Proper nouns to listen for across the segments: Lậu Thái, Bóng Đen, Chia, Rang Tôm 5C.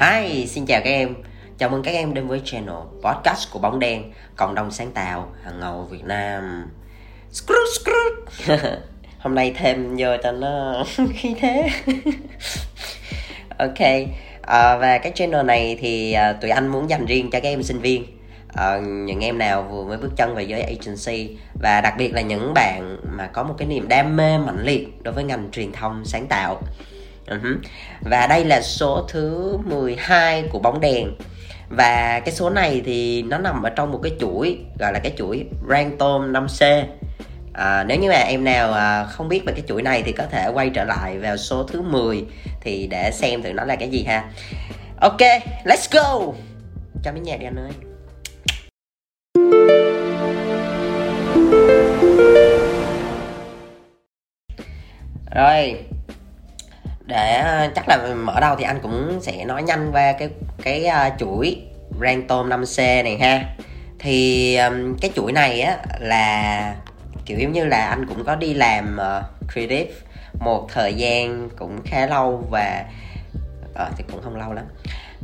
Hi, xin chào các em. Chào mừng các em đến với channel podcast của Bóng Đen, cộng đồng sáng tạo hàng ngầu Việt Nam. Hôm nay thêm vô cho nó khí thế. Ok, và cái channel này thì tụi anh muốn dành riêng cho các em sinh viên, những em nào vừa mới bước chân về giới agency, và đặc biệt là những bạn mà có một cái niềm đam mê mạnh liệt đối với ngành truyền thông sáng tạo. Và đây là số thứ 12 của Bóng Đèn. Và cái số này thì nó nằm ở trong một cái chuỗi, gọi là cái chuỗi Rang Tôm 5C. Nếu như mà em nào không biết về cái chuỗi này thì có thể quay trở lại vào số thứ 10 thì để xem thử nó là cái gì ha. Ok, let's go. Cho miếng nhạc đi anh ơi. Rồi, để chắc là mở đầu thì anh cũng sẽ nói nhanh qua cái chuỗi Rang Tôm 5C này ha. Thì cái chuỗi này á là kiểu giống như là anh cũng có đi làm creative một thời gian cũng khá lâu, và thì cũng không lâu lắm,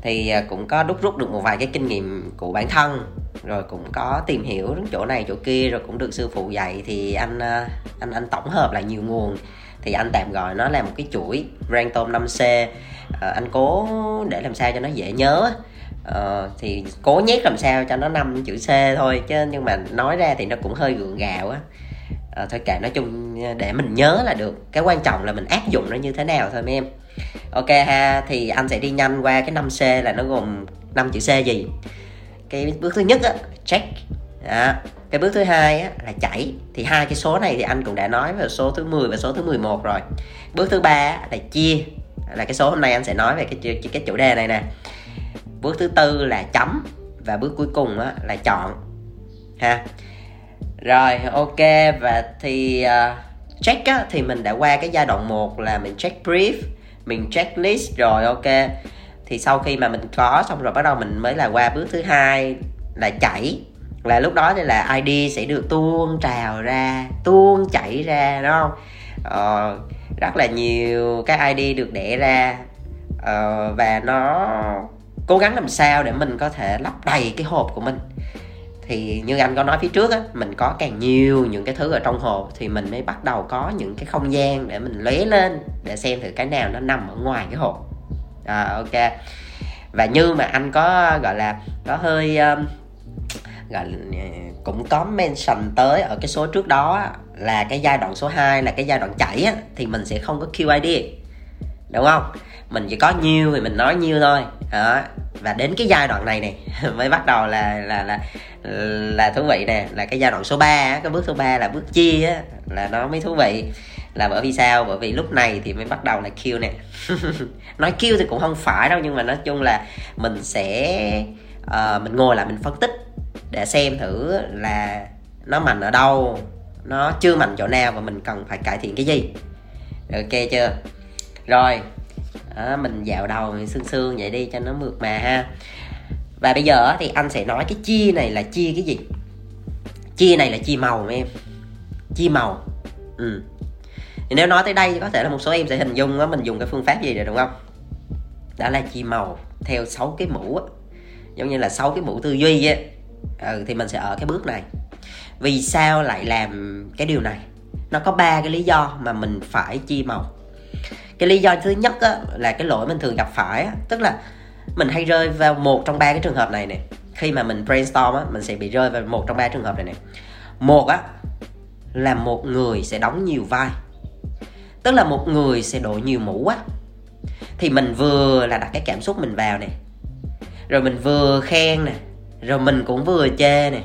thì cũng có đúc rút được một vài cái kinh nghiệm của bản thân, rồi cũng có tìm hiểu đến chỗ này chỗ kia, rồi cũng được sư phụ dạy, thì anh tổng hợp lại nhiều nguồn. Thì anh tạm gọi nó là một cái chuỗi Rang Tôm 5C. Anh cố để làm sao cho nó dễ nhớ, thì cố nhét làm sao cho nó 5 chữ C thôi, chứ nhưng mà nói ra thì nó cũng hơi gượng gạo á. Thôi kệ, nói chung để mình nhớ là được, cái quan trọng là mình áp dụng nó như thế nào thôi mấy em. Ok ha, thì anh sẽ đi nhanh qua cái 5C là nó gồm 5 chữ C gì. Cái bước thứ nhất á, check. Cái bước thứ hai á, là chảy. Thì hai cái số này thì anh cũng đã nói về số thứ 10 và số thứ 11 rồi. Bước thứ ba là chia, là cái số hôm nay anh sẽ nói về cái chủ đề này nè. Bước thứ tư là chấm, và bước cuối cùng á, là chọn ha. Rồi ok, và thì check á, thì mình đã qua cái giai đoạn 1 là mình check brief, mình checklist rồi. Ok, thì sau khi mà mình có xong rồi bắt đầu mình mới là qua bước thứ hai là chảy, là lúc đó thì là ID sẽ được tuôn trào ra, tuôn chảy ra, đúng không? Rất là nhiều cái ID được đẻ ra, và nó cố gắng làm sao để mình có thể lấp đầy cái hộp của mình. Thì như anh có nói phía trước á, mình có càng nhiều những cái thứ ở trong hộp thì mình mới bắt đầu có những cái không gian để mình lóe lên, để xem thử cái nào nó nằm ở ngoài cái hộp. Ok, và như mà anh có gọi là có hơi cũng có mention tới ở cái số trước đó, là cái giai đoạn số 2 là cái giai đoạn chảy á, thì mình sẽ không có QID, đúng không? Mình chỉ có nhiêu thì mình nói nhiêu thôi. Và đến cái giai đoạn này mới bắt đầu là thú vị nè, là cái giai đoạn số 3 á, cái bước số 3 là bước chia á, là nó mới thú vị. Là bởi vì sao? Bởi vì lúc này thì mới bắt đầu là Q nè. Nói Q thì cũng không phải đâu, nhưng mà nói chung là mình sẽ mình ngồi lại mình phân tích để xem thử là nó mạnh ở đâu, nó chưa mạnh chỗ nào, và mình cần phải cải thiện cái gì. Ok chưa? Rồi mình dạo đầu mình sương sương vậy đi cho nó mượt mà ha. Và bây giờ thì anh sẽ nói cái chia này là chia cái gì. Chia này là chia màu mấy em. Chia màu. Thì nếu nói tới đây có thể là một số em sẽ hình dung đó, mình dùng cái phương pháp gì rồi đúng không? Đó là chia màu theo 6 cái mũ á, giống như là 6 cái mũ tư duy á. Thì mình sẽ ở cái bước này. Vì sao lại làm cái điều này? Nó có 3 cái lý do mà mình phải chia màu. Cái lý do thứ nhất á, là cái lỗi mình thường gặp phải á, tức là mình hay rơi vào một trong 3 cái trường hợp này nè. Khi mà mình brainstorm á, mình sẽ bị rơi vào một trong 3 trường hợp này nè. Một á, là một người sẽ đóng nhiều vai, tức là một người sẽ đội nhiều mũ á. Thì mình vừa là đặt cái cảm xúc mình vào nè, rồi mình vừa khen nè, rồi mình cũng vừa chê nè,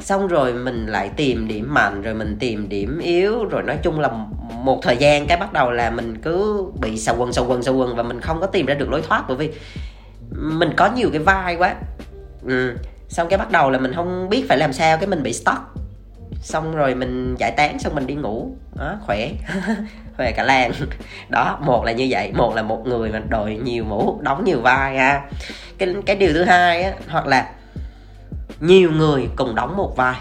xong rồi mình lại tìm điểm mạnh, rồi mình tìm điểm yếu, rồi nói chung là một thời gian cái bắt đầu là mình cứ bị xà quần, và mình không có tìm ra được lối thoát, bởi vì mình có nhiều cái vai quá. Xong cái bắt đầu là mình không biết phải làm sao, cái mình bị stuck, xong rồi mình giải tán, xong mình đi ngủ đó, khỏe. Khỏe cả làng đó. Một là như vậy, một là một người mà đội nhiều mũ, đóng nhiều vai ha. Cái điều thứ hai á, hoặc là nhiều người cùng đóng một vai,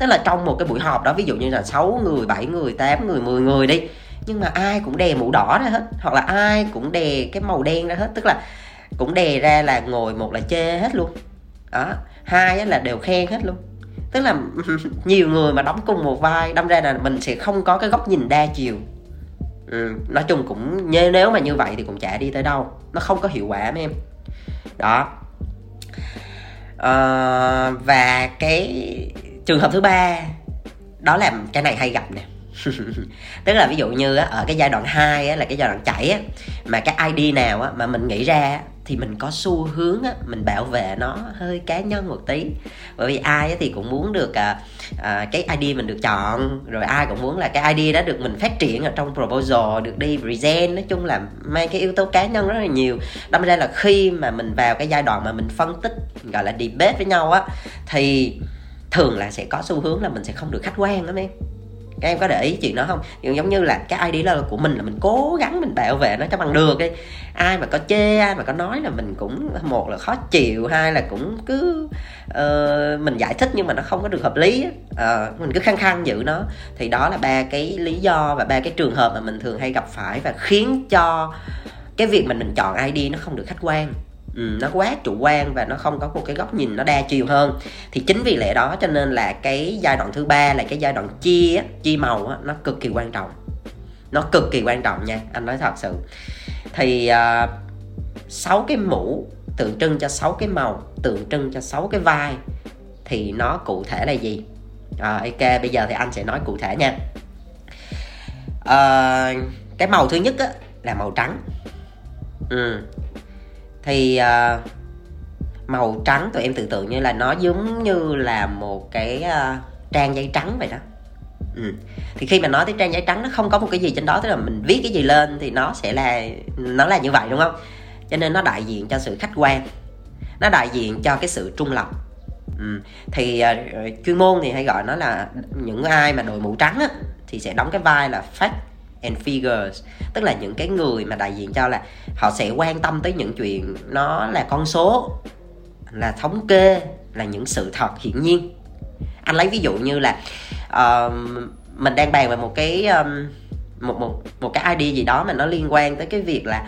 tức là trong một cái buổi họp đó, ví dụ như là 6 người, 7 người, 8 người, 10 người đi, nhưng mà ai cũng đè mũ đỏ ra hết, hoặc là ai cũng đè cái màu đen ra hết, tức là cũng đè ra là ngồi một là chê hết luôn đó, hai là đều khen hết luôn. Tức là nhiều người mà đóng cùng một vai, đâm ra là mình sẽ không có cái góc nhìn đa chiều. Nói chung cũng nếu mà như vậy thì cũng chả đi tới đâu, nó không có hiệu quả mấy em đó. Và cái trường hợp thứ ba đó là cái này hay gặp nè. Tức là ví dụ như á, ở cái giai đoạn 2 á, là cái giai đoạn chảy á, mà cái ID nào á, mà mình nghĩ ra thì mình có xu hướng á, mình bảo vệ nó hơi cá nhân một tí. Bởi vì ai á, thì cũng muốn được cái ID mình được chọn, rồi ai cũng muốn là cái ID đó được mình phát triển ở trong proposal, được đi present. Nói chung là mang cái yếu tố cá nhân rất là nhiều. Đâm ra là khi mà mình vào cái giai đoạn mà mình phân tích, gọi là debate với nhau á, thì thường là sẽ có xu hướng là mình sẽ không được khách quan lắm em. Các em có để ý chuyện đó không? Giống như là cái ID đó của mình là mình cố gắng mình bảo vệ nó cho bằng được đi. Ai mà có chê, ai mà có nói là mình cũng, một là khó chịu, hai là cũng cứ mình giải thích nhưng mà nó không có được hợp lý, mình cứ khăng khăng giữ nó. Thì đó là ba cái lý do và ba cái trường hợp mà mình thường hay gặp phải, và khiến cho cái việc mình chọn ID nó không được khách quan. Nó quá chủ quan và nó không có một cái góc nhìn nó đa chiều hơn. Thì chính vì lẽ đó cho nên là cái giai đoạn thứ ba là cái giai đoạn chia màu á, nó cực kỳ quan trọng. Nó cực kỳ quan trọng nha, anh nói thật sự. Thì 6 cái mũ tượng trưng cho 6 cái màu, tượng trưng cho 6 cái vai. Thì nó cụ thể là gì? Ok, bây giờ thì anh sẽ nói cụ thể nha. Cái màu thứ nhất á, là màu trắng. Thì màu trắng tụi em tưởng tượng như là nó giống như là một cái trang giấy trắng vậy đó. Thì khi mà nói tới trang giấy trắng, nó không có một cái gì trên đó, tức là mình viết cái gì lên thì nó sẽ là, nó là như vậy đúng không? Cho nên nó đại diện cho sự khách quan, nó đại diện cho cái sự trung lập. Thì chuyên môn thì hay gọi nó là, những ai mà đội mũ trắng á, thì sẽ đóng cái vai là fact and figures, tức là những cái người mà đại diện cho là họ sẽ quan tâm tới những chuyện nó là con số, là thống kê, là những sự thật hiển nhiên. Anh lấy ví dụ như là mình đang bàn về một cái ID gì đó mà nó liên quan tới cái việc là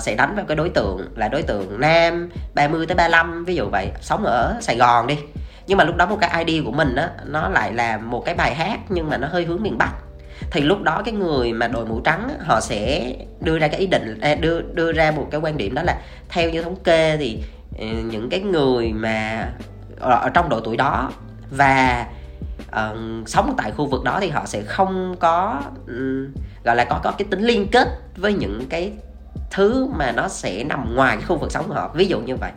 sẽ đánh vào cái đối tượng là đối tượng nam 30 tới 35, ví dụ vậy, sống ở Sài Gòn đi. Nhưng mà lúc đó một cái ID của mình á, nó lại là một cái bài hát nhưng mà nó hơi hướng miền Bắc. Thì lúc đó cái người mà đội mũ trắng họ sẽ đưa ra cái ý định, đưa ra một cái quan điểm, đó là theo như thống kê thì những cái người mà ở trong độ tuổi đó và sống tại khu vực đó thì họ sẽ không có gọi là có cái tính liên kết với những cái thứ mà nó sẽ nằm ngoài cái khu vực sống của họ, ví dụ như vậy.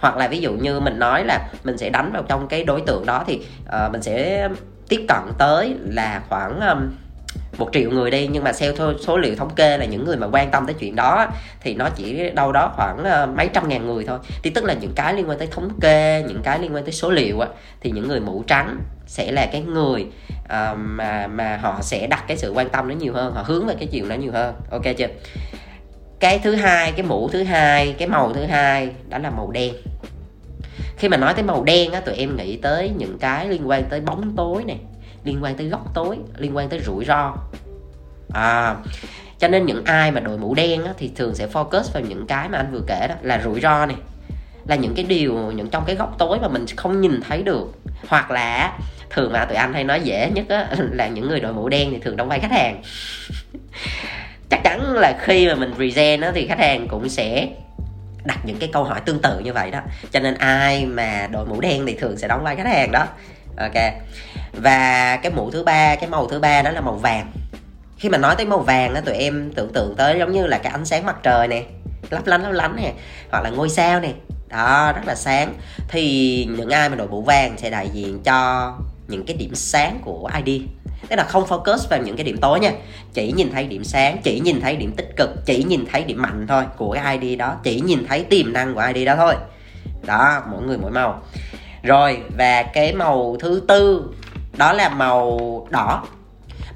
Hoặc là ví dụ như mình nói là mình sẽ đánh vào trong cái đối tượng đó, thì mình sẽ tiếp cận tới là khoảng 1 triệu người đi, nhưng mà theo số liệu thống kê là những người mà quan tâm tới chuyện đó thì nó chỉ đâu đó khoảng mấy trăm ngàn người thôi. Thì tức là những cái liên quan tới thống kê, những cái liên quan tới số liệu á, thì những người mũ trắng sẽ là cái người mà họ sẽ đặt cái sự quan tâm nó nhiều hơn, họ hướng về cái chuyện đó nhiều hơn, ok chưa? Cái thứ hai, cái mũ thứ hai, cái màu thứ hai đó là màu đen. Khi mà nói tới màu đen á, tụi em nghĩ tới những cái liên quan tới bóng tối này, liên quan tới góc tối, liên quan tới rủi ro. Cho nên những ai mà đội mũ đen á, thì thường sẽ focus vào những cái mà anh vừa kể đó, là rủi ro này, là những cái điều, những trong cái góc tối mà mình không nhìn thấy được. Hoặc là thường mà tụi anh hay nói dễ nhất á, là những người đội mũ đen thì thường đóng vai khách hàng. Chắc chắn là khi mà mình present á, thì khách hàng cũng sẽ đặt những cái câu hỏi tương tự như vậy đó. Cho nên ai mà đội mũ đen thì thường sẽ đóng vai khách hàng đó. Ok. Và cái mũ thứ ba, cái màu thứ ba đó là màu vàng. Khi mà nói tới màu vàng á, tụi em tưởng tượng tới giống như là cái ánh sáng mặt trời nè, lấp lánh nè, hoặc là ngôi sao nè, đó, rất là sáng. Thì những ai mà đội mũ vàng sẽ đại diện cho những cái điểm sáng của ID. Tức là không focus vào những cái điểm tối nha, chỉ nhìn thấy điểm sáng, chỉ nhìn thấy điểm tích cực, chỉ nhìn thấy điểm mạnh thôi của cái ID đó, chỉ nhìn thấy tiềm năng của ID đó thôi. Đó, mỗi người mỗi màu. Rồi, và cái màu thứ tư đó là màu đỏ.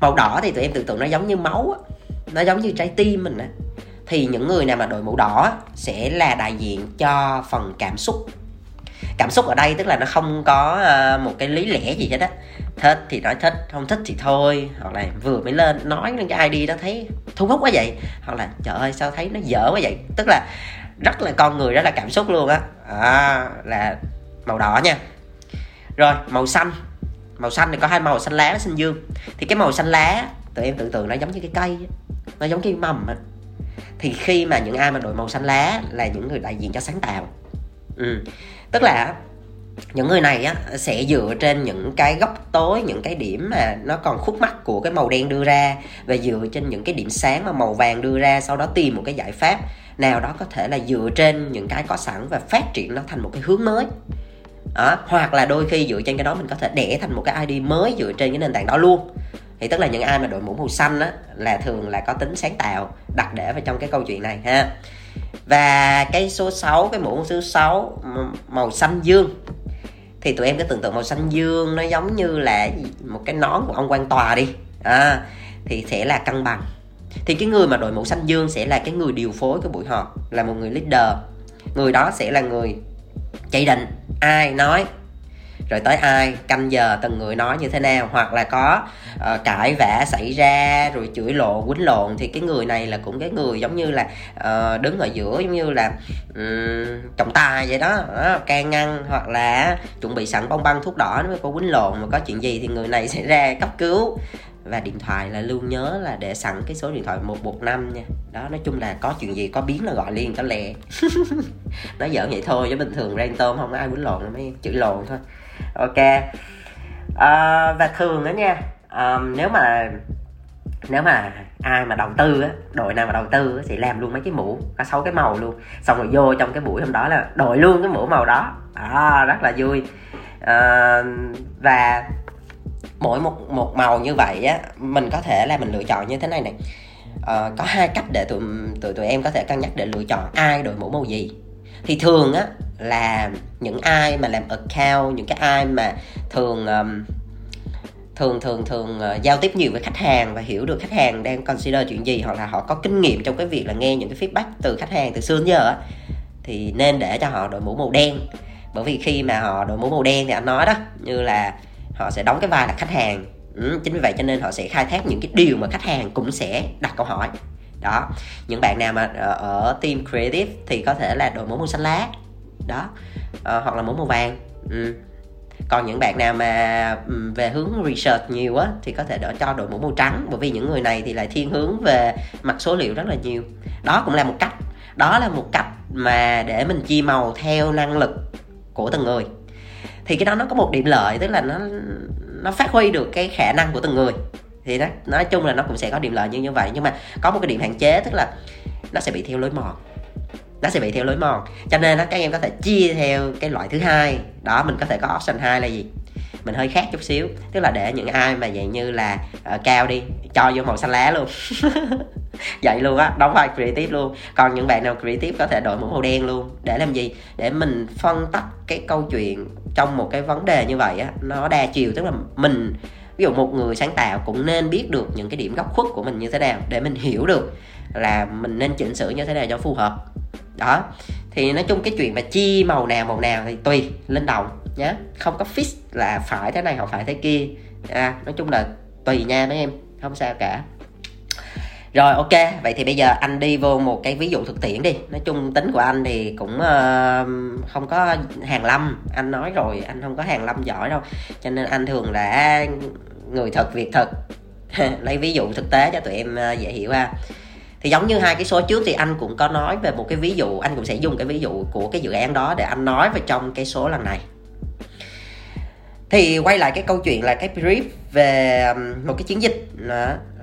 Màu đỏ thì tụi em tưởng tượng nó giống như máu, nó giống như trái tim mình. Thì những người nào mà đội mũ đỏ sẽ là đại diện cho phần cảm xúc. Cảm xúc ở đây tức là nó không có một cái lý lẽ gì hết á, thích thì nói thích, không thích thì thôi, hoặc là vừa mới lên nói cái ID đó thấy thu hút quá vậy, hoặc là trời ơi sao thấy nó dở quá vậy, tức là rất là con người, rất là cảm xúc luôn á. Là màu đỏ nha. Rồi màu xanh, màu xanh thì có hai màu, xanh lá và xanh dương. Thì cái màu xanh lá tụi em tưởng tượng nó giống như cái cây, nó giống cái mầm á. Thì khi mà những ai mà đội màu xanh lá là những người đại diện cho sáng tạo. Tức là những người này á, sẽ dựa trên những cái góc tối, những cái điểm mà nó còn khúc mắc của cái màu đen đưa ra, và dựa trên những cái điểm sáng mà màu vàng đưa ra, sau đó tìm một cái giải pháp nào đó có thể là dựa trên những cái có sẵn và phát triển nó thành một cái hướng mới. Hoặc là đôi khi dựa trên cái đó mình có thể đẻ thành một cái ID mới dựa trên cái nền tảng đó luôn. Thì tức là những ai mà đội mũ màu xanh á, là thường là có tính sáng tạo, đặt để vào trong cái câu chuyện này ha. Và cái số 6, cái mũ số 6 màu xanh dương, thì tụi em cứ tưởng tượng màu xanh dương nó giống như là một cái nón của ông quan tòa đi. Thì sẽ là cân bằng. Thì cái người mà đội mũ xanh dương sẽ là cái người điều phối cái buổi họp, là một người leader. Người đó sẽ là người chỉ định ai nói, rồi tới ai, canh giờ từng người nói như thế nào. Hoặc là có cãi vã xảy ra, rồi chửi lộ, quýnh lộn, thì cái người này là cũng cái người giống như là đứng ở giữa, giống như là trọng tài vậy đó, can ngăn, hoặc là chuẩn bị sẵn bông băng thuốc đỏ nếu có quýnh lộn mà có chuyện gì thì người này sẽ ra cấp cứu. Và điện thoại là luôn nhớ là để sẵn cái số điện thoại 115 nha. Đó, nói chung là có chuyện gì có biến là gọi liền, có lẹ. Nói giỡn vậy thôi, chứ bình thường Rang Tôm không có ai quýnh lộn, mới chửi lộn thôi. Ok. Và thường đó nha, nếu mà ai mà đầu tư á, đội nào mà đầu tư á, sẽ làm luôn mấy cái mũ có 6 cái màu luôn, xong rồi vô trong cái buổi hôm đó là đội luôn cái mũ màu đó. Rất là vui. Và mỗi một màu như vậy á, mình có thể là mình lựa chọn như thế này này. Có hai cách để tụi em có thể cân nhắc để lựa chọn ai đội mũ màu gì. Thì thường á là những ai mà làm account, những cái ai mà thường giao tiếp nhiều với khách hàng và hiểu được khách hàng đang consider chuyện gì, hoặc là họ có kinh nghiệm trong cái việc là nghe những cái feedback từ khách hàng từ xưa đến giờ á, thì nên để cho họ đội mũ màu đen. Bởi vì khi mà họ đội mũ màu đen thì anh nói đó, như là họ sẽ đóng cái vai là khách hàng. Chính vì vậy cho nên họ sẽ khai thác những cái điều mà khách hàng cũng sẽ đặt câu hỏi. Đó, những bạn nào mà ở team creative thì có thể là đội mũ màu xanh lá đó, hoặc là mũ màu vàng. Còn những bạn nào mà về hướng research nhiều á thì có thể cho đội mũ màu trắng, bởi vì những người này thì lại thiên hướng về mặt số liệu rất là nhiều. Đó cũng là một cách. Đó là một cách mà để mình chia màu theo năng lực của từng người. Thì cái đó nó có một điểm lợi, tức là nó phát huy được cái khả năng của từng người. Thì đó, nói chung là nó cũng sẽ có điểm lợi như vậy. Nhưng mà có một cái điểm hạn chế, tức là nó sẽ bị theo lối mòn. Cho nên đó, các em có thể chia theo cái loại thứ hai. Đó, mình có thể có option 2 là gì? Mình hơi khác chút xíu, tức là để những ai mà dạng như là cao đi, cho vô màu xanh lá luôn. Vậy luôn á, đóng vai creative luôn. Còn những bạn nào creative có thể đổi mũ màu đen luôn. Để làm gì? Để mình phân tách cái câu chuyện trong một cái vấn đề như vậy á, nó đa chiều. Tức là mình, ví dụ một người sáng tạo cũng nên biết được những cái điểm góc khuất của mình như thế nào, để mình hiểu được là mình nên chỉnh sửa như thế nào cho phù hợp. Đó, thì nói chung cái chuyện mà chia màu nào thì tùy, linh động nhá, không có fix là phải thế này hoặc phải thế kia. Nói chung là tùy nha mấy em, không sao cả. Rồi ok, vậy thì bây giờ anh đi vô một cái ví dụ thực tiễn đi. Nói chung tính của anh thì cũng không có hàn lâm, anh nói rồi, anh không có hàn lâm giỏi đâu, cho nên anh thường là người thật việc thật. Lấy ví dụ thực tế cho tụi em dễ hiểu ha. Thì giống như hai cái số trước thì anh cũng có nói về một cái ví dụ, anh cũng sẽ dùng cái ví dụ của cái dự án đó để anh nói vào trong cái số lần này. Thì quay lại cái câu chuyện là cái brief về một cái chiến dịch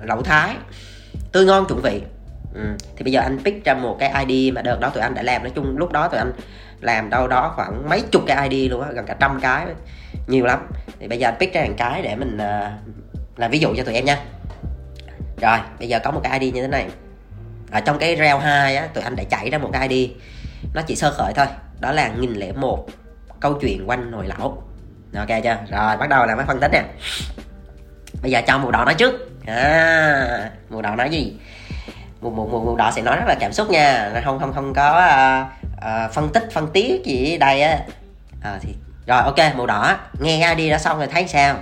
Lậu Thái tươi ngon chuẩn vị. Thì bây giờ anh pick ra một cái ID mà đợt đó tụi anh đã làm. Nói chung lúc đó tụi anh làm đâu đó khoảng mấy chục cái ID luôn á, gần cả 100 cái, nhiều lắm. Thì bây giờ anh pick ra một cái để mình làm ví dụ cho tụi em nha. Rồi bây giờ có một cái ID như thế này. Ở trong cái round 2 á, tụi anh đã chảy ra một cái ID, nó chỉ sơ khởi thôi. Đó là 1001 câu chuyện quanh nồi lẩu. Ok chưa? Rồi bắt đầu làm cái phân tích nè. Bây giờ cho màu đỏ nói trước. Màu đỏ nói gì? Màu đỏ sẽ nói rất là cảm xúc nha, không có phân tích gì đây á. Rồi ok, màu đỏ nghe ID đã xong rồi thấy sao?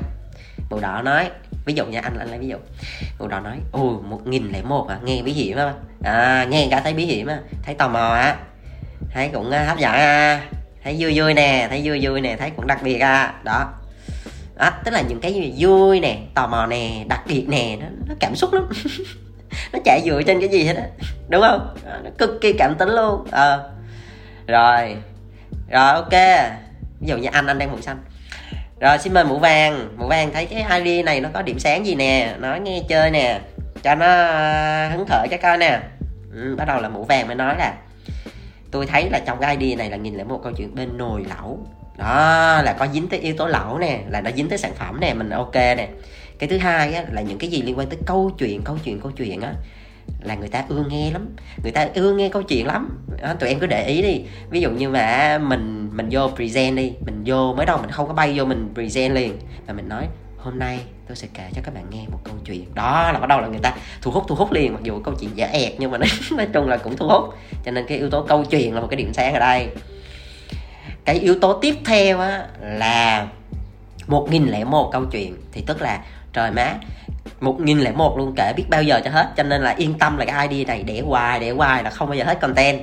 Màu đỏ nói, ví dụ nha, anh lấy ví dụ. Màu đỏ nói, ôi 1001 à, nghe bí hiểm á, à, nghe cả thấy bí hiểm á, thấy tò mò á, thấy cũng hấp dẫn à, thấy vui nè, thấy cũng đặc biệt à. Đó à, tức là những cái vui nè, tò mò nè, đặc biệt nè, nó cảm xúc lắm. Nó chạy dựa trên cái gì hết á, đúng không? Nó cực kỳ cảm tính luôn. Rồi ok, ví dụ như anh đang màu xanh. Rồi xin mời mũ vàng. Mũ vàng thấy cái ID này nó có điểm sáng gì nè, nói nghe chơi nè, cho nó hứng khởi cái coi nè. Bắt đầu là mũ vàng mới nói là tôi thấy là trong cái ID này là nhìn lại một câu chuyện bên nồi lẩu. Đó là có dính tới yếu tố lẩu nè, là nó dính tới sản phẩm nè, mình ok nè. Cái thứ hai á, là những cái gì liên quan tới câu chuyện á, là người ta ưa nghe lắm, người ta ưa nghe câu chuyện lắm. Đó, tụi em cứ để ý đi. Ví dụ như mà mình vô present đi, mình vô mới đầu mình không có bay vô mình present liền, mà mình nói hôm nay tôi sẽ kể cho các bạn nghe một câu chuyện. Đó là bắt đầu là người ta thu hút liền, mặc dù câu chuyện dở ẹt nhưng mà nói chung là cũng thu hút. Cho nên cái yếu tố câu chuyện là một cái điểm sáng ở đây. Cái yếu tố tiếp theo á là 1001 câu chuyện, thì tức là trời má 1001 luôn, kể biết bao giờ cho hết. Cho nên là yên tâm là cái ID này để hoài là không bao giờ hết content.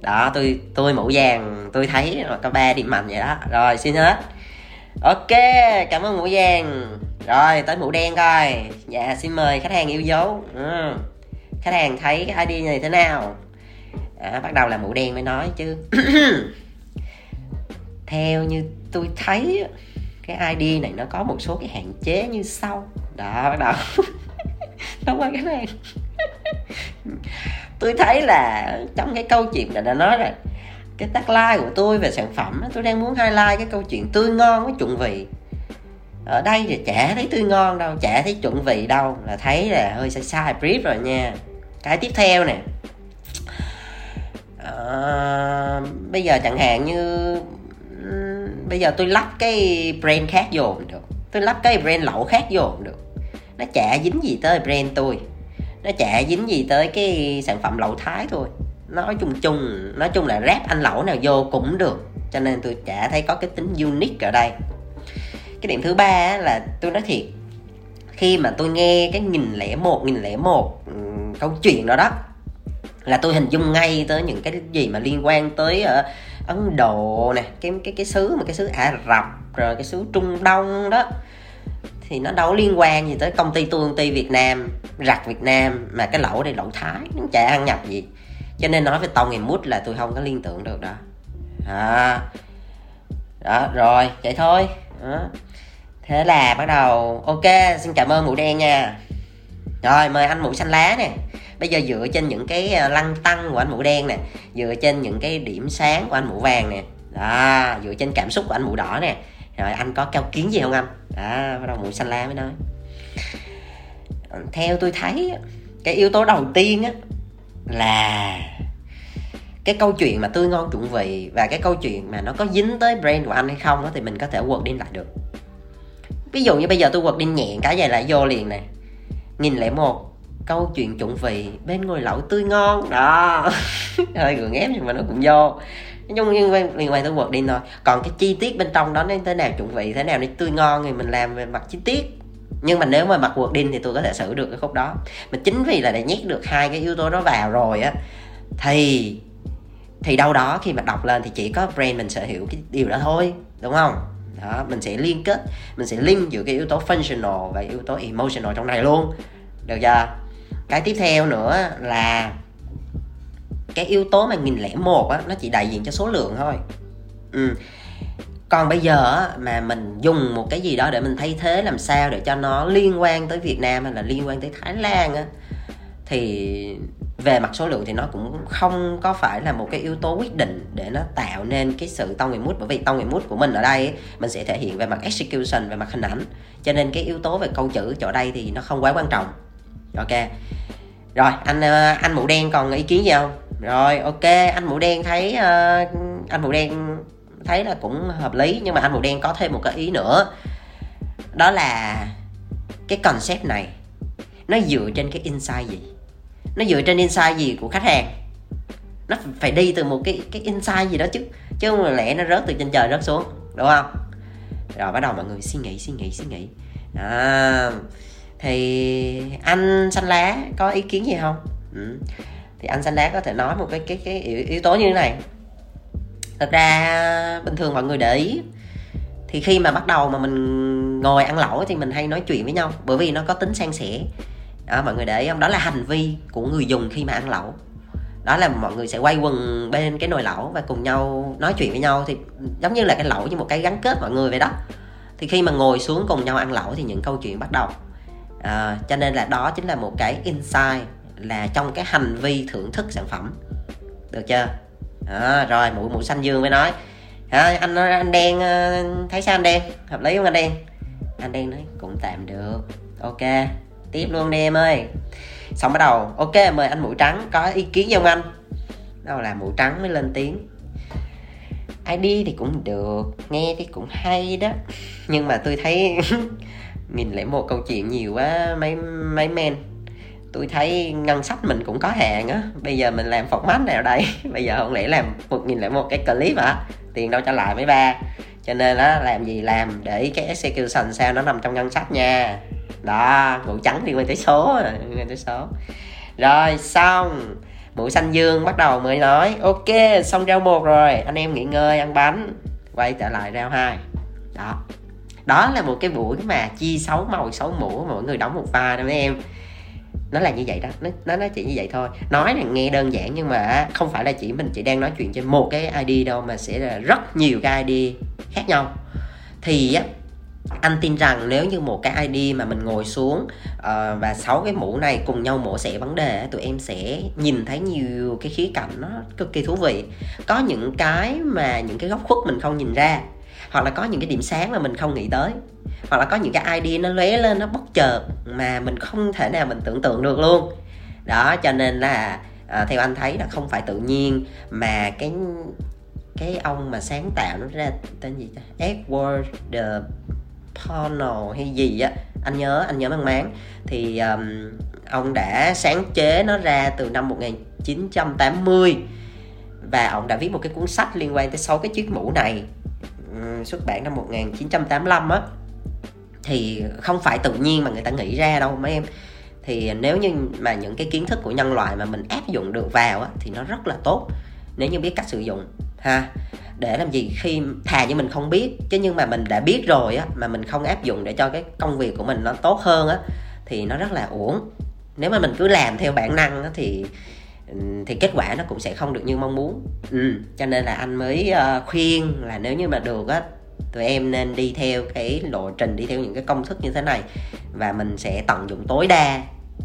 Đó, tôi mũ vàng, tôi thấy là có 3 điểm mạnh vậy đó. Rồi xin hết. Ok, cảm ơn mũ vàng. Rồi tới mũ đen coi. Dạ xin mời khách hàng yêu dấu. Khách hàng thấy cái ID này thế nào? Bắt đầu là mũ đen mới nói chứ. Theo như tôi thấy cái ID này nó có một số cái hạn chế như sau. Đó bắt đầu đúng rồi cái này. Tôi thấy là trong cái câu chuyện này đã nói rồi, cái tagline của tôi về sản phẩm, tôi đang muốn highlight cái câu chuyện tươi ngon với chuẩn vị. Ở đây thì chả thấy tươi ngon đâu, chả thấy chuẩn vị đâu, là thấy là hơi sai brief rồi nha. Cái tiếp theo nè, bây giờ chẳng hạn như bây giờ tôi lắp cái brand khác vô cũng được, tôi lắp cái brand lậu khác vô cũng được, nó chả dính gì tới brand tôi, nó chả dính gì tới cái sản phẩm lậu Thái thôi. Nói chung là rap anh lẩu nào vô cũng được, cho nên tôi chả thấy có cái tính unique ở đây. Cái điểm thứ ba là tôi nói thiệt, khi mà tôi nghe cái 1001 câu chuyện đó là tôi hình dung ngay tới những cái gì mà liên quan tới Ấn Độ nè, cái xứ mà cái xứ Ả Rập, rồi cái xứ Trung Đông đó, thì nó đâu liên quan gì tới công ty tôi, công ty Việt Nam, rặt Việt Nam, mà cái lẩu đây lẩu Thái, nó chả ăn nhập gì. Cho nên nói về tông ngày mút là tôi không có liên tưởng được đó. Đó rồi vậy thôi đó. Thế là bắt đầu ok, xin cảm ơn mũ đen nha. Rồi mời anh mũ xanh lá nè. Bây giờ dựa trên những cái lăng tăng của anh mũ đen nè, dựa trên những cái điểm sáng của anh mũ vàng nè, đó, dựa trên cảm xúc của anh mũ đỏ nè, rồi anh có cao kiến gì không anh? Đó, bắt đầu mũ xanh lá mới nói. Theo tôi thấy cái yếu tố đầu tiên á là cái câu chuyện mà tươi ngon chuẩn vị, và cái câu chuyện mà nó có dính tới brand của anh hay không đó, thì mình có thể wording lại được. Ví dụ như bây giờ tôi wording nhẹ cái này lại vô liền nè, 1001 câu chuyện chuẩn vị bên ngồi lẩu tươi ngon. Đó hơi gượng ép nhưng mà nó cũng vô, nhưng liên quan tới wording thôi. Còn cái chi tiết bên trong đó nó thế nào chuẩn vị, thế nào nó tươi ngon thì mình làm về mặt chi tiết. Nhưng mà nếu mà mặc wording thì tôi có thể xử được cái khúc đó. Mà chính vì là đã nhét được hai cái yếu tố đó vào rồi á, thì đâu đó khi mà đọc lên thì chỉ có brand mình sở hữu cái điều đó thôi, đúng không? Đó, mình sẽ liên kết, mình sẽ link giữa cái yếu tố functional và yếu tố emotional trong này luôn, được chưa? Cái tiếp theo nữa là cái yếu tố mà 1001 á, nó chỉ đại diện cho số lượng thôi. Còn bây giờ mà mình dùng một cái gì đó để mình thay thế làm sao để cho nó liên quan tới Việt Nam hay là liên quan tới Thái Lan á, thì về mặt số lượng thì nó cũng không có phải là một cái yếu tố quyết định để nó tạo nên cái sự tông người mút. Bởi vì tông người mút của mình ở đây ấy, mình sẽ thể hiện về mặt execution, về mặt hình ảnh. Cho nên cái yếu tố về câu chữ chỗ đây thì nó không quá quan trọng. Ok. Rồi anh mũ đen còn ý kiến gì không? Rồi ok, anh mũ đen thấy là cũng hợp lý, nhưng mà anh màu đen có thêm một cái ý nữa, đó là cái concept này nó dựa trên cái insight gì, nó dựa trên insight gì của khách hàng, nó phải đi từ một cái insight gì đó chứ không lẽ nó rớt từ trên trời rớt xuống, đúng không? Rồi bắt đầu mọi người suy nghĩ Thì anh Xanh Lá có ý kiến gì không? Thì anh Xanh Lá có thể nói một cái yếu tố như thế này. Thật ra bình thường mọi người để ý thì khi mà bắt đầu mà mình ngồi ăn lẩu thì mình hay nói chuyện với nhau, bởi vì nó có tính san sẻ. Đó, mọi người để ý không? Đó là hành vi của người dùng khi mà ăn lẩu. Đó là mọi người sẽ quay quần bên cái nồi lẩu và cùng nhau nói chuyện với nhau, thì giống như là cái lẩu như một cái gắn kết mọi người vậy đó. Thì khi mà ngồi xuống cùng nhau ăn lẩu thì những câu chuyện bắt đầu. Cho nên là đó chính là một cái insight là trong cái hành vi thưởng thức sản phẩm. Được chưa? Rồi mũ xanh dương mới nói anh Đen thấy sao anh Đen? Hợp lý không anh Đen? Anh Đen nói cũng tạm được. Ok, tiếp luôn đi em ơi. Xong bắt đầu, ok mời anh Mũ Trắng, có ý kiến gì không anh? Đâu là Mũ Trắng mới lên tiếng. ID thì cũng được, nghe thì cũng hay đó, nhưng mà tôi thấy 1001 câu chuyện nhiều quá mấy men. Tôi thấy ngân sách mình cũng có hạn á. Bây giờ mình làm format nào đây? Bây giờ không lẽ làm 1001 cái clip hả? Tiền đâu trả lại mấy ba. Cho nên đó, làm gì làm, để cái execution sao nó nằm trong ngân sách nha. Đó, Mũ Trắng đi quay tới số rồi. Rồi xong Mũ Xanh Dương bắt đầu mới nói ok, xong rau 1 rồi, anh em nghỉ ngơi ăn bánh. Quay trở lại rau 2. Đó là một cái buổi mà chia 6 màu 6 mũ, mọi người đóng một pha đó mấy em. Nó là như vậy đó, nó chỉ như vậy thôi. Nói là nghe đơn giản nhưng mà không phải là chỉ mình chỉ đang nói chuyện trên một cái ID đâu, mà sẽ là rất nhiều cái ID khác nhau. Thì á, anh tin rằng nếu như một cái ID mà mình ngồi xuống và 6 cái mũ này cùng nhau mổ xẻ vấn đề, tụi em sẽ nhìn thấy nhiều cái khía cạnh nó cực kỳ thú vị. Có những cái mà những cái góc khuất mình không nhìn ra, hoặc là có những cái điểm sáng mà mình không nghĩ tới, hoặc là có những cái ID nó lóe lên nó bất chợt mà mình không thể nào mình tưởng tượng được luôn. Đó, cho nên là theo anh thấy là không phải tự nhiên mà cái ông mà sáng tạo nó ra tên gì ta? Edward de Bono hay gì á, anh nhớ mang máng. Thì ông đã sáng chế nó ra từ năm 1980 và ông đã viết một cái cuốn sách liên quan tới 6 cái chiếc mũ này, xuất bản năm 1985 á. Thì không phải tự nhiên mà người ta nghĩ ra đâu mấy em. Thì nếu như mà những cái kiến thức của nhân loại mà mình áp dụng được vào á, thì nó rất là tốt, nếu như biết cách sử dụng ha. Để làm gì khi thà như mình không biết, chứ nhưng mà mình đã biết rồi á, mà mình không áp dụng để cho cái công việc của mình nó tốt hơn á, thì nó rất là uổng. Nếu mà mình cứ làm theo bản năng á, thì kết quả nó cũng sẽ không được như mong muốn. Cho nên là anh mới khuyên là nếu như mà được á, tụi em nên đi theo cái lộ trình, đi theo những cái công thức như thế này, và mình sẽ tận dụng tối đa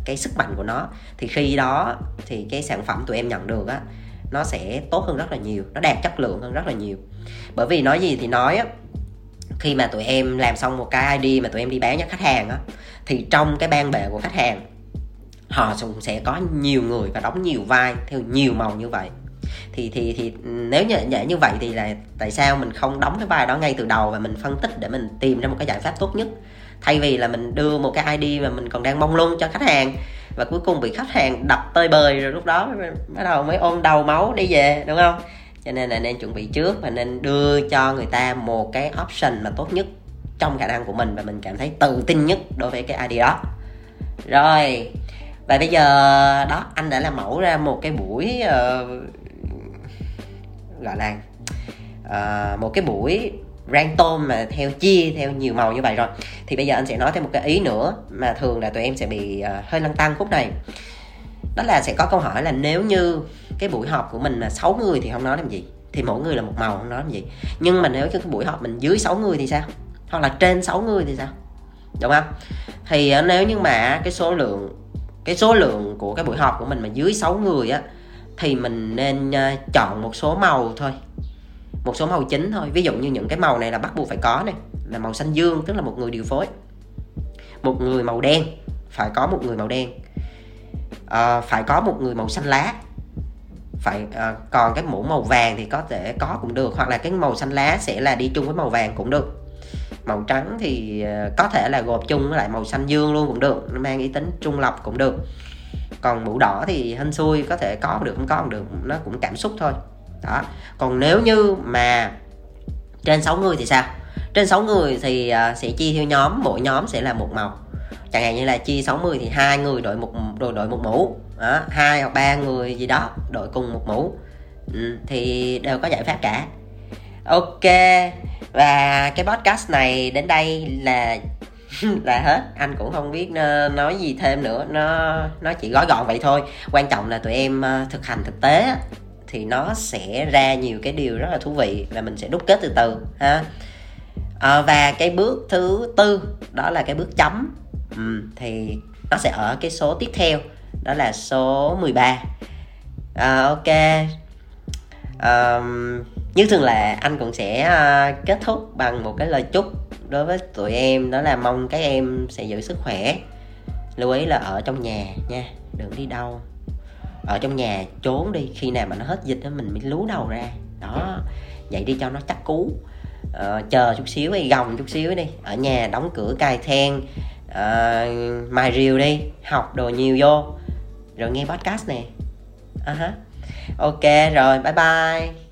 cái sức mạnh của nó. Thì khi đó thì cái sản phẩm tụi em nhận được á, nó sẽ tốt hơn rất là nhiều, nó đạt chất lượng hơn rất là nhiều. Bởi vì nói gì thì nói á, khi mà tụi em làm xong một cái ID mà tụi em đi bán cho khách hàng á, thì trong cái ban bệ của khách hàng, họ cũng sẽ có nhiều người và đóng nhiều vai theo nhiều màu như vậy. Thì nếu như vậy thì là tại sao mình không đóng cái vai đó ngay từ đầu và mình phân tích để mình tìm ra một cái giải pháp tốt nhất, thay vì là mình đưa một cái ID mà mình còn đang mông lung cho khách hàng và cuối cùng bị khách hàng đập tơi bời, rồi lúc đó bắt đầu mới ôm đầu máu đi về, đúng không? Cho nên là nên chuẩn bị trước và nên đưa cho người ta một cái option mà tốt nhất trong khả năng của mình và mình cảm thấy tự tin nhất đối với cái ID đó. Rồi, và bây giờ đó, anh đã làm mẫu ra một cái buổi gọi là một cái buổi rang tôm mà theo chia theo nhiều màu như vậy rồi. Thì bây giờ anh sẽ nói thêm một cái ý nữa mà thường là tụi em sẽ bị hơi lăn tăn khúc này. Đó là sẽ có câu hỏi là nếu như cái buổi họp của mình là 6 người thì không nói làm gì, thì mỗi người là một màu không nói làm gì. Nhưng mà nếu như cái buổi họp mình dưới 6 người thì sao? Hoặc là trên 6 người thì sao? Đúng không? Thì nếu như mà cái số lượng của cái buổi họp của mình mà dưới 6 người á, thì mình nên chọn một số màu thôi, một số màu chính thôi. Ví dụ như những cái màu này là bắt buộc phải có này, là màu xanh dương, tức là một người điều phối, một người màu đen, phải có một người màu đen, phải có một người màu xanh lá, còn cái mũ màu vàng thì có thể có cũng được, hoặc là cái màu xanh lá sẽ là đi chung với màu vàng cũng được. Màu trắng thì có thể là gộp chung với lại màu xanh dương luôn cũng được, mang ý tính trung lập cũng được. Còn mũ đỏ thì hên xui, có thể có cũng được, không có cũng được, nó cũng cảm xúc thôi. Đó. Còn nếu như mà trên 6 người thì sao? Trên 6 người thì sẽ chia theo nhóm, mỗi nhóm sẽ là một màu. Chẳng hạn như là chia 60 thì 2 người đội một mũ, 2 hoặc 3 người gì đó đội cùng một mũ, thì đều có giải pháp cả. Ok, và cái podcast này đến đây là là hết. Anh cũng không biết nói gì thêm nữa, nó chỉ gói gọn vậy thôi. Quan trọng là tụi em thực hành thực tế thì nó sẽ ra nhiều cái điều rất là thú vị, và mình sẽ đúc kết từ từ ha. Và cái bước thứ tư đó là cái bước chấm, thì nó sẽ ở cái số tiếp theo, đó là số 13. Ok, như thường lệ anh cũng sẽ kết thúc bằng một cái lời chúc đối với tụi em, đó là mong các em sẽ giữ sức khỏe. Lưu ý là ở trong nhà nha, đừng đi đâu. Ở trong nhà trốn đi, khi nào mà nó hết dịch đó mình mới lú đầu ra đó, vậy đi cho nó chắc cú. Chờ chút xíu đi, gồng chút xíu đi, ở nhà đóng cửa cài then, mài rìu đi, học đồ nhiều vô, rồi nghe podcast nè. Ok rồi, bye bye.